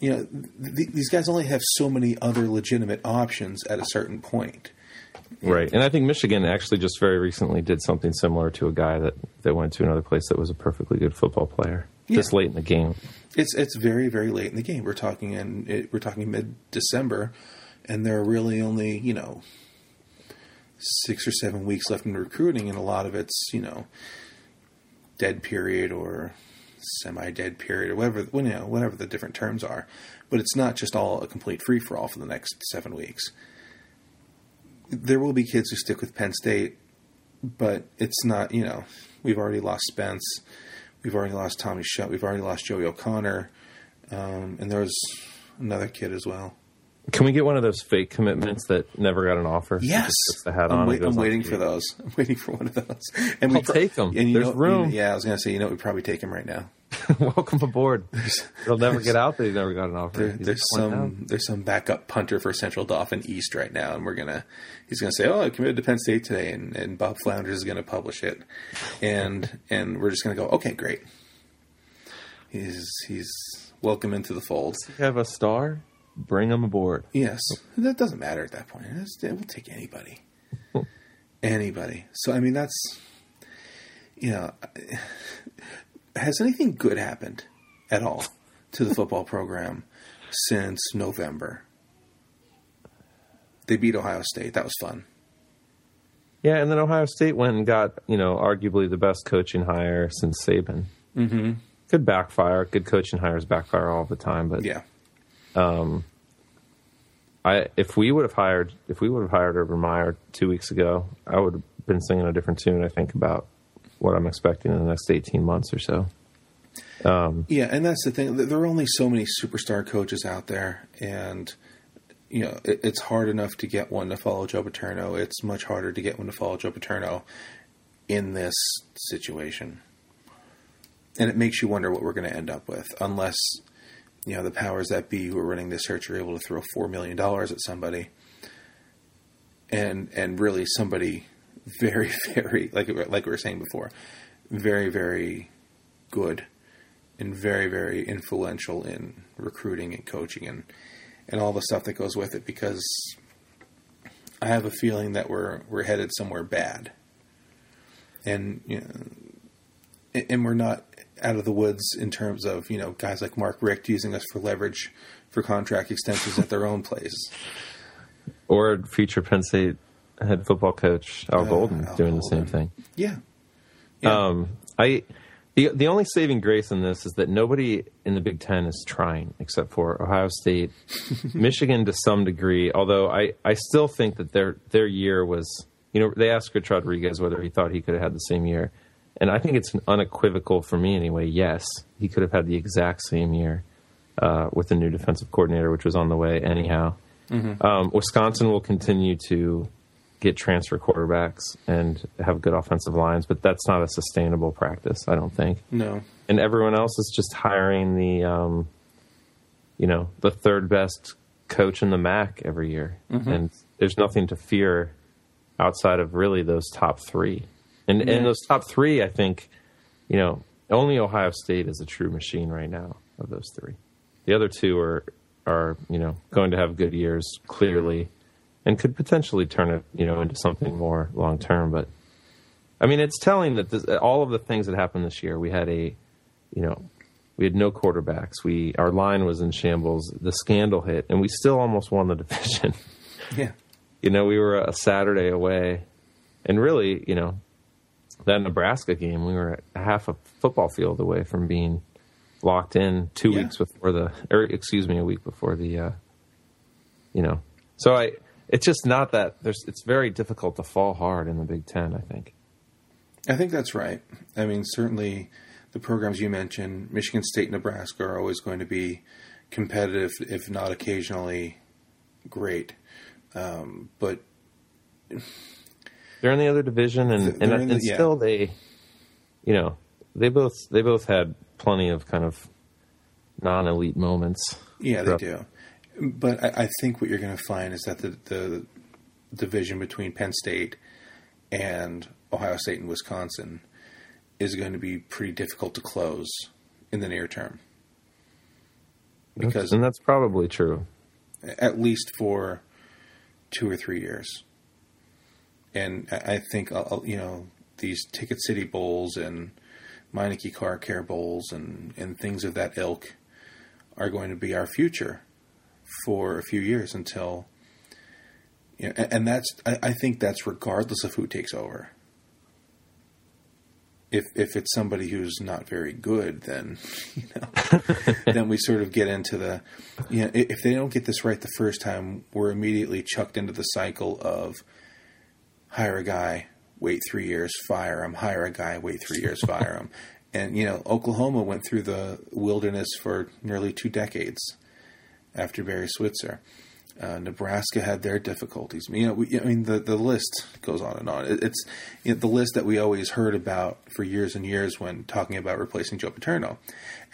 You know, th- these guys only have so many other legitimate options at a certain point. Right. And I think Michigan actually just very recently did something similar to a guy that, that went to another place that was a perfectly good football player. Yeah. Just late in the game. It's it's very, very late in the game. We're talking in it, we're talking mid-December, and there are really only, you know, six or seven weeks left in recruiting, and a lot of it's, you know, dead period or semi-dead period or whatever, you know, whatever the different terms are. But it's not just all a complete free-for-all for the next seven weeks. There will be kids who stick with Penn State, but it's not, you know, we've already lost Spence. We've already lost Tommy Shutt. We've already lost Joey O'Connor. Um, and there was another kid as well. Can we get one of those fake commitments that never got an offer? Yes. The hat on I'm, wait, I'm waiting for those. I'm waiting for one of those. And we'll take them. And you There's know, room. You, yeah, I was going to say, you know, we probably take him right now. Welcome aboard. There's, They'll never get out that he never got an offer. There, there's some there's some backup punter for Central Dauphin East right now, and we're gonna he's gonna say, "Oh, I committed to Penn State today," and, and Bob Flounders is gonna publish it, and and we're just gonna go, "Okay, great." He's he's welcome into the fold. Does he have a star? Bring him aboard. Yes, that doesn't matter at that point. That's, we'll take anybody, anybody. So I mean, that's you know. Has anything good happened at all to the football program since November? They beat Ohio State. That was fun. Yeah, and then Ohio State went and got, you know, arguably the best coaching hire since Saban. Mm-hmm. Could backfire. Good coaching hires backfire all the time, but yeah. Um, I if we would have hired if we would have hired Urban Meyer two weeks ago, I would have been singing a different tune. I think about what I'm expecting in the next eighteen months or so. Um, yeah. And that's the thing. There are only so many superstar coaches out there, and, you know, it, it's hard enough to get one to follow Joe Paterno. It's much harder to get one to follow Joe Paterno in this situation. And it makes you wonder what we're going to end up with, unless, you know, the powers that be who are running this search are able to throw four million dollars at somebody and, and really somebody, Very, very, like like we were saying before, very, very good and very, very influential in recruiting and coaching and, and all the stuff that goes with it, because I have a feeling that we're we're headed somewhere bad. And, you know, and we're not out of the woods in terms of, you know, guys like Mark Richt using us for leverage for contract extensions at their own place. Or future Penn State head football coach Al Golden uh, Al doing Golden. the same thing. Yeah. yeah. Um, I the the only saving grace in this is that nobody in the Big Ten is trying except for Ohio State, Michigan to some degree. Although I, I still think that their their year was, you know, they asked Rich Rodriguez whether he thought he could have had the same year, and I think it's unequivocal for me anyway. Yes, he could have had the exact same year uh, with a new defensive coordinator, which was on the way anyhow. Mm-hmm. Um, Wisconsin will continue to get transfer quarterbacks and have good offensive lines, but that's not a sustainable practice, I don't think. No. And everyone else is just hiring the, um, you know, the third best coach in the M A C every year. Mm-hmm. And there's nothing to fear outside of really those top three. And yeah. and those top three, I think, you know, only Ohio State is a true machine right now of those three. The other two are, are you know, going to have good years, clearly. And could potentially turn it, you know, into something more long term. But I mean, it's telling that this, all of the things that happened this year. We had a, you know, we had no quarterbacks. We our line was in shambles. The scandal hit, and we still almost won the division. Yeah, you know, we were a Saturday away, and really, you know, that Nebraska game, we were a half a football field away from being locked in two yeah. weeks before the, or excuse me, a week before the, uh, you know, so I. It's just not that. There's. It's very difficult to fall hard in the Big Ten, I think. I think that's right. I mean, certainly the programs you mentioned, Michigan State, Nebraska, are always going to be competitive, if not occasionally great. Um, but they're in the other division, and and, and the, yeah. still they, you know, they both they both had plenty of kind of non-elite moments. Yeah, they do. But I, I think what you're going to find is that the, the division between Penn State and Ohio State and Wisconsin is going to be pretty difficult to close in the near term. Because that's, and that's probably true. At least for two or three years. And I think, you know, these Ticket City Bowls and Meineke Car Care Bowls and, and things of that ilk are going to be our future for a few years until, you know, and that's, I think that's regardless of who takes over. If if it's somebody who's not very good, then, you know, then we sort of get into the, you know, if they don't get this right the first time, we're immediately chucked into the cycle of hire a guy, wait three years, fire him, hire a guy, wait three years, fire him. And, you know, Oklahoma went through the wilderness for nearly two decades after Barry Switzer. Uh, Nebraska had their difficulties. You know, we, I mean, the, the list goes on and on. It, it's you know, the list that we always heard about for years and years when talking about replacing Joe Paterno.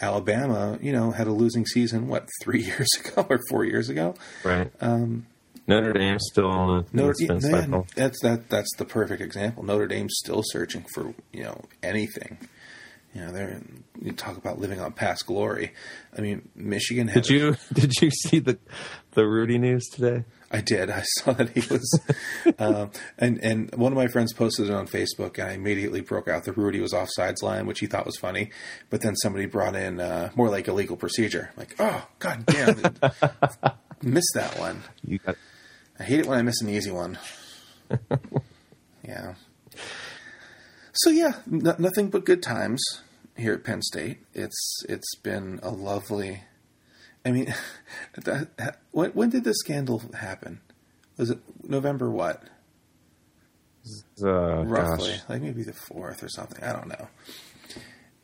Alabama, you know, had a losing season, what, three years ago or four years ago? Right. Um, Notre Dame's still on a Notre, yeah, cycle. That's, that, that's the perfect example. Notre Dame's still searching for, you know, anything. You know, they're, you talk about living on past glory. I mean, Michigan had... Did you, did you see the the Rudy news today? I did. I saw that he was... um, and, and one of my friends posted it on Facebook, and I immediately broke out the Rudy was offsides line, which he thought was funny. But then somebody brought in uh, more like a legal procedure. I'm like, oh, God damn it. Missed that one. You got... I hate it when I miss an easy one. Yeah. So, yeah, n- nothing but good times here at Penn State. It's It's been a lovely... I mean, that, when, when did this scandal happen? Was it November what? Uh, Roughly. Gosh. Like maybe the fourth or something. I don't know.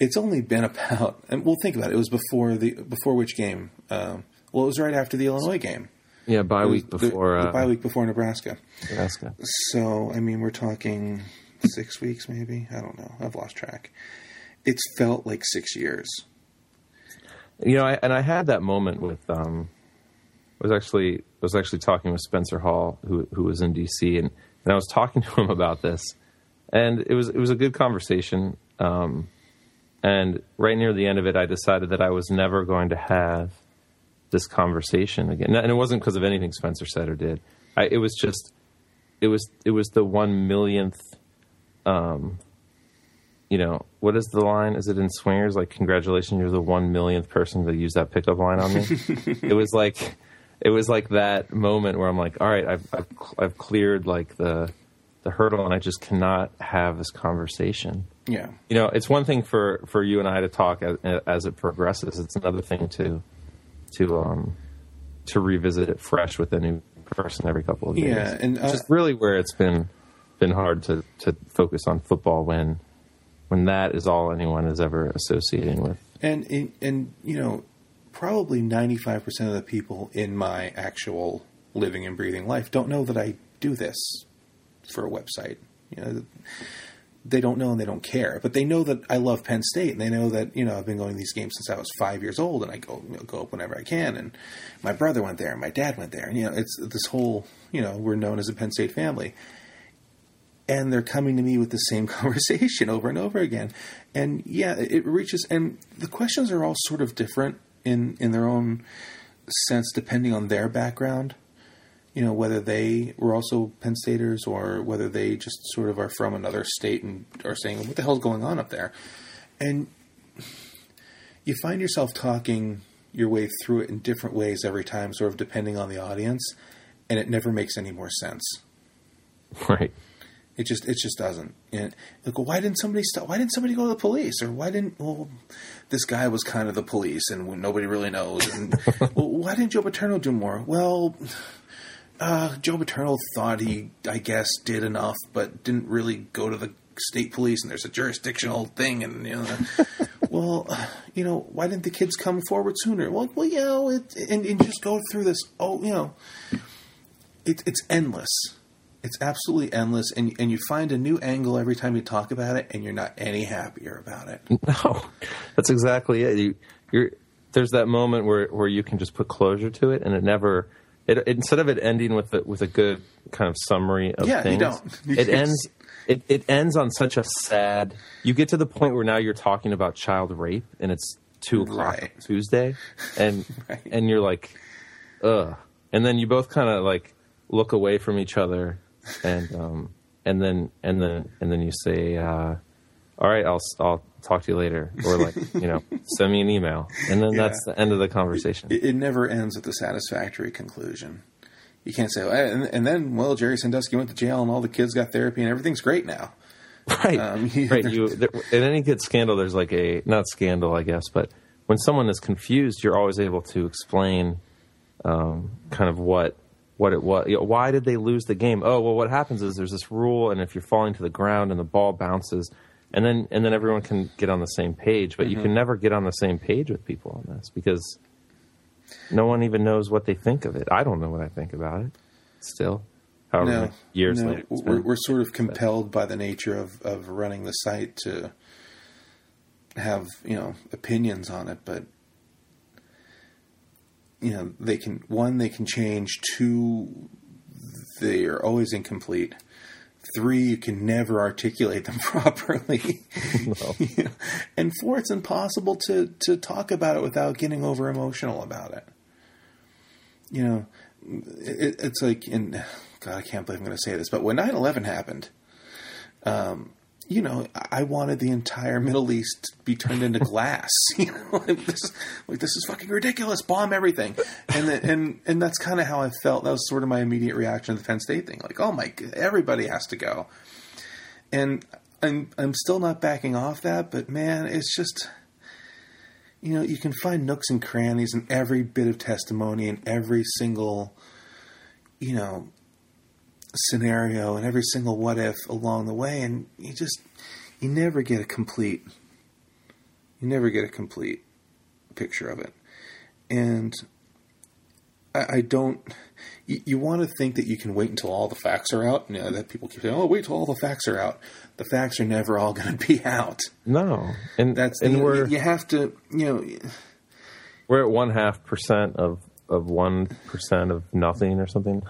It's only been about... And we'll think about it. It was before the before which game? Um, well, it was right after the Illinois game. Yeah, bye week before... The, the uh, bye week before Nebraska. Nebraska. So, I mean, we're talking... Six weeks, maybe? I don't know. I've lost track. It's felt like six years. You know, I, and I had that moment with. Um, I was actually I was actually talking with Spencer Hall, who who was in D C, and, and I was talking to him about this, and it was it was a good conversation. Um, and right near the end of it, I decided that I was never going to have this conversation again, and it wasn't because of anything Spencer said or did. I, it was just, it was it was the one millionth. Um, you know, what is the line? Is it in Swingers? Like, congratulations, you're the one millionth person to use that pickup line on me. It was like, it was like that moment where I'm like, all right, I've, I've, I've cleared like the, the hurdle, and I just cannot have this conversation. Yeah. You know, it's one thing for, for you and I to talk as, as it progresses. It's another thing to, to, um, to revisit it fresh with a new person every couple of days. Yeah. And uh, just really where it's been. been hard to, to focus on football when when that is all anyone is ever associating with. And, and, and you know, probably ninety-five percent of the people in my actual living and breathing life don't know that I do this for a website. You know, they don't know and they don't care. But they know that I love Penn State, and they know that, you know, I've been going to these games since I was five years old, and I go, you know, go up whenever I can. And my brother went there, and my dad went there. And, you know, it's this whole, you know, we're known as a Penn State family. And they're coming to me with the same conversation over and over again. And, yeah, it reaches – and the questions are all sort of different in, in their own sense depending on their background, you know, whether they were also Penn Staters or whether they just sort of are from another state and are saying, what the hell's going on up there? And you find yourself talking your way through it in different ways every time, sort of depending on the audience, and it never makes any more sense. Right. It just it just doesn't. And like, well, why didn't somebody st- Why didn't somebody go to the police? Or why didn't well, this guy was kind of the police, and nobody really knows. And well, why didn't Joe Paterno do more? Well, uh, Joe Paterno thought he, I guess, did enough, but didn't really go to the state police and there's a jurisdictional thing and, you know, well, you know, why didn't the kids come forward sooner? Well, well, you know, it, and, and just go through this. Oh, you know, it, it's endless. It's absolutely endless. And, and you find a new angle every time you talk about it, and you're not any happier about it. No, that's exactly it. You, you're, there's that moment where, where you can just put closure to it, and it never, it, instead of it ending with a, with a good kind of summary of yeah, things, you don't. You it just, ends, it, it ends on such a sad, you get to the point where now you're talking about child rape and it's two o'clock right. Tuesday and, right. and you're like, ugh. And then you both kind of like look away from each other and, um, and then, and then, and then you say, uh, all right, I'll, I'll talk to you later, or like, you know, send me an email. And then yeah. that's the end of the conversation. It, it never ends with a satisfactory conclusion. You can't say, and, and then, well, Jerry Sandusky went to jail and all the kids got therapy and everything's great now. Right. Um, you, right. You, there, in any good scandal, there's like a, not scandal, I guess, but when someone is confused, you're always able to explain um, kind of what, what it was. You know, why did they lose the game? Oh, well, what happens is there's this rule, and if you're falling to the ground and the ball bounces, and then and then everyone can get on the same page, but mm-hmm. you can never get on the same page with people on this because no one even knows what they think of it. I don't know what I think about it still, however no, many years no. later. We're, we're sort of compelled by the nature of, of running the site to have, you know, opinions on it, but, you know, they can, one, they can change, two, they are always incomplete. Three, you can never articulate them properly. No. Yeah. And four, it's impossible to, to talk about it without getting over emotional about it. You know, it, it's like, and God, I can't believe I'm going to say this, but when nine eleven happened, um, you know, I wanted the entire Middle East to be turned into glass. You know, like this, like, this is fucking ridiculous. Bomb everything. And the, and and that's kind of how I felt. That was sort of my immediate reaction to the Penn State thing. Like, oh my, everybody has to go. And I'm I'm still not backing off that, but man, it's just, you know, you can find nooks and crannies in every bit of testimony and every single, you know, scenario and every single what if along the way, and you just you never get a complete you never get a complete picture of it. And I, I don't you, you want to think that you can wait until all the facts are out. You know, that people keep saying, oh, wait till all the facts are out. The facts are never all going to be out. No. And that's and the, we're, you have to, you know, we're at one half percent of of one percent of nothing or something.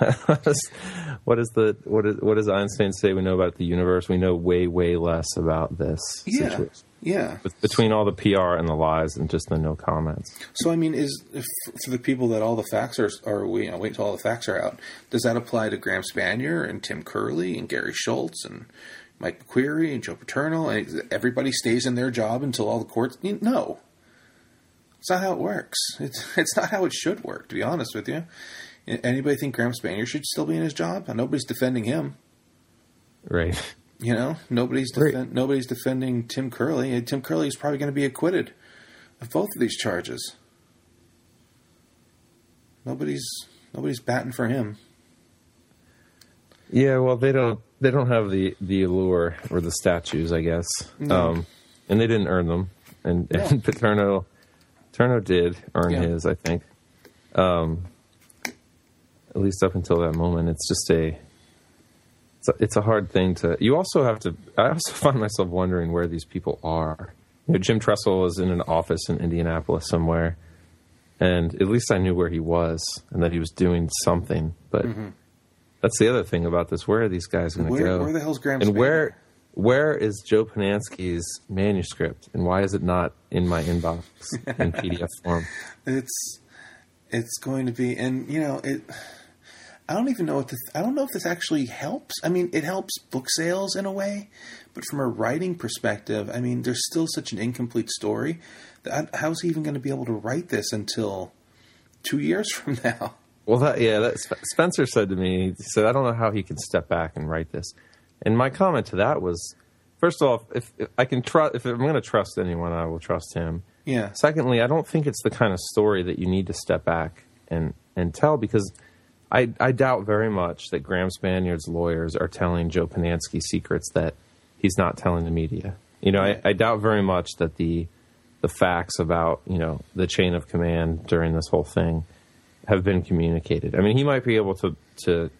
What is the, what is, what does Einstein say we know about the universe? We know way, way less about this yeah, situation. Yeah. But between all the P R and the lies and just the no comments. So, I mean, is if, for the people that all the facts are, are we, you know, wait until all the facts are out. Does that apply to Graham Spanier and Tim Curley and Gary Schultz and Mike McQueary and Joe Paterno? And everybody stays in their job until all the courts. You know, no. It's not how it works. It's it's not how it should work, to be honest with you. Anybody think Graham Spanier should still be in his job? Nobody's defending him. Right. You know, nobody's right. defend, nobody's defending Tim Curley. Tim Curley is probably going to be acquitted of both of these charges. Nobody's nobody's batting for him. Yeah, well, they don't they don't have the, the allure or the statues, I guess. No. Um, and they didn't earn them. And, yeah. and Paterno... Paterno did earn yeah. his, I think, um, at least up until that moment. It's just a it's, a, it's a hard thing to, you also have to, I also find myself wondering where these people are. You know, Jim Tressel is in an office in Indianapolis somewhere, and at least I knew where he was and that he was doing something. But mm-hmm. that's the other thing about this. Where are these guys going to go? Where the hell's Graham Spanier? And where... Where is Joe Panansky's manuscript, and why is it not in my inbox in P D F form? It's it's going to be, and you know, it. I don't even know what this, I don't know if this actually helps. I mean, it helps book sales in a way, but from a writing perspective, I mean, there's still such an incomplete story. That I, how's he even going to be able to write this until two years from now? Well, that, yeah, that, Spencer said to me, he said, I don't know how he can step back and write this. And my comment to that was, first off, if, if I can trust, if I'm going to trust anyone, I will trust him. Yeah. Secondly, I don't think it's the kind of story that you need to step back and, and tell, because I I doubt very much that Graham Spanier's lawyers are telling Joe Panansky secrets that he's not telling the media. You know, I, I doubt very much that the the facts about, you know, the chain of command during this whole thing have been communicated. I mean, he might be able to to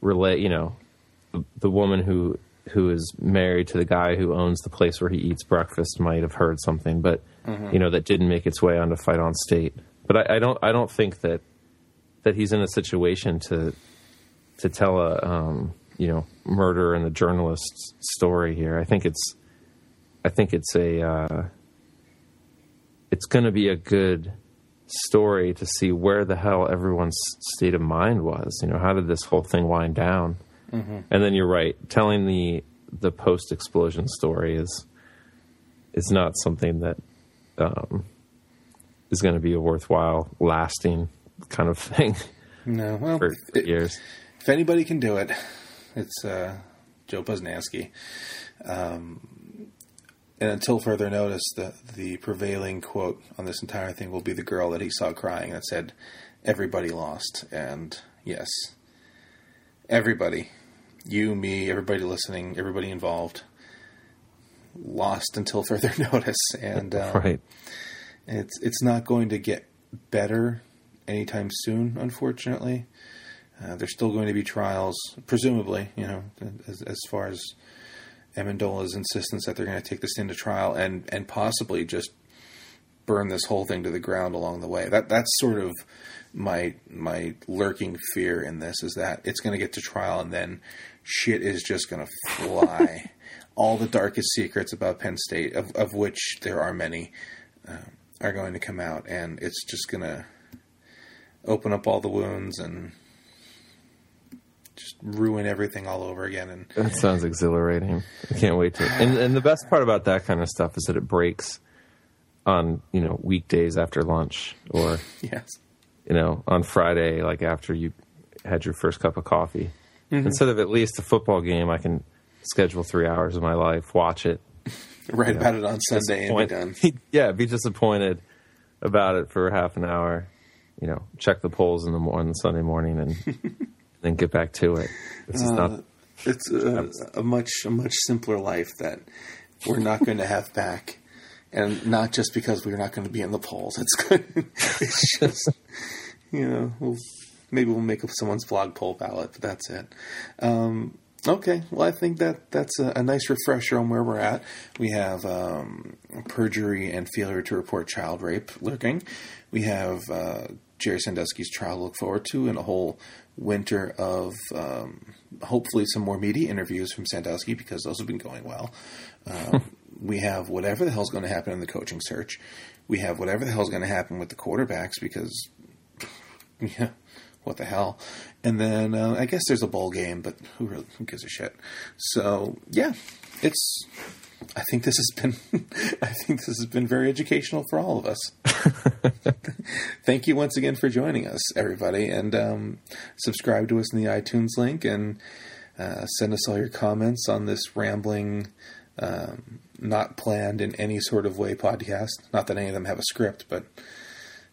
relate, you know, the, the woman who who is married to the guy who owns the place where he eats breakfast might have heard something, but mm-hmm. you know, that didn't make its way onto Fight On State. But I, I don't I don't think that that he's in a situation to to tell a um, you know, murder and the journalist's story here. I think it's I think it's a uh, it's going to be a good story to see where the hell everyone's state of mind was. You know, how did this whole thing wind down? Mm-hmm. And then you're right, telling the the post explosion story is is not something that um, is going to be a worthwhile, lasting kind of thing. No, well, for, for it, years. If anybody can do it, it's uh, Joe Posnanski. Um, and until further notice, the the prevailing quote on this entire thing will be the girl that he saw crying that said, "Everybody lost," and yes. Everybody, you, me, everybody listening, everybody involved, lost until further notice, and um, right. it's it's not going to get better anytime soon. Unfortunately, uh, there's still going to be trials, presumably. You know, as, as far as Amendola's insistence that they're going to take this into trial and and possibly just burn this whole thing to the ground along the way. That that's sort of my my lurking fear in this, is that it's going to get to trial and then shit is just going to fly. All the darkest secrets about Penn State, of, of which there are many, uh, are going to come out, and it's just going to open up all the wounds and just ruin everything all over again. And that sounds exhilarating. I can't wait to. And, and the best part about that kind of stuff is that it breaks on, you know, weekdays after lunch, or yes. you know, on Friday, like after you had your first cup of coffee. Mm-hmm. Instead of at least a football game, I can schedule three hours of my life, watch it. Write about it on Sunday and be done. Yeah, be disappointed about it for half an hour. You know, check the polls in the morning, Sunday morning, and then get back to it. This is uh, not. It's a, a much a much simpler life that we're not going to have back. And not just because we're not going to be in the polls. It's good. It's just, you know, we'll, maybe we'll make up someone's blog poll ballot, but that's it. Um, okay. Well, I think that that's a, a nice refresher on where we're at. We have um, perjury and failure to report child rape lurking. We have uh, Jerry Sandusky's trial to look forward to, and a whole winter of um, hopefully some more meaty interviews from Sandusky, because those have been going well. Um, we have whatever the hell's going to happen in the coaching search. We have whatever the hell's going to happen with the quarterbacks, because, yeah, what the hell? And then uh, I guess there's a bowl game, but who really who gives a shit? So yeah, it's. I think this has been. I think this has been very educational for all of us. Thank you once again for joining us, everybody, and um, subscribe to us in the iTunes link, and uh, send us all your comments on this rambling. Um, not planned in any sort of way podcast. Not that any of them have a script, but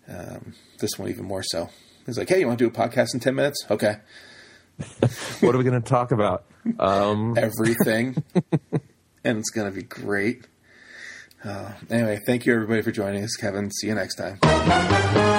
um, this one even more so. It's like, hey, you want to do a podcast in ten minutes? Okay. What are we going to talk about? Um... Everything. And it's going to be great. Uh, anyway, thank you everybody for joining us. Kevin, see you next time. Bye.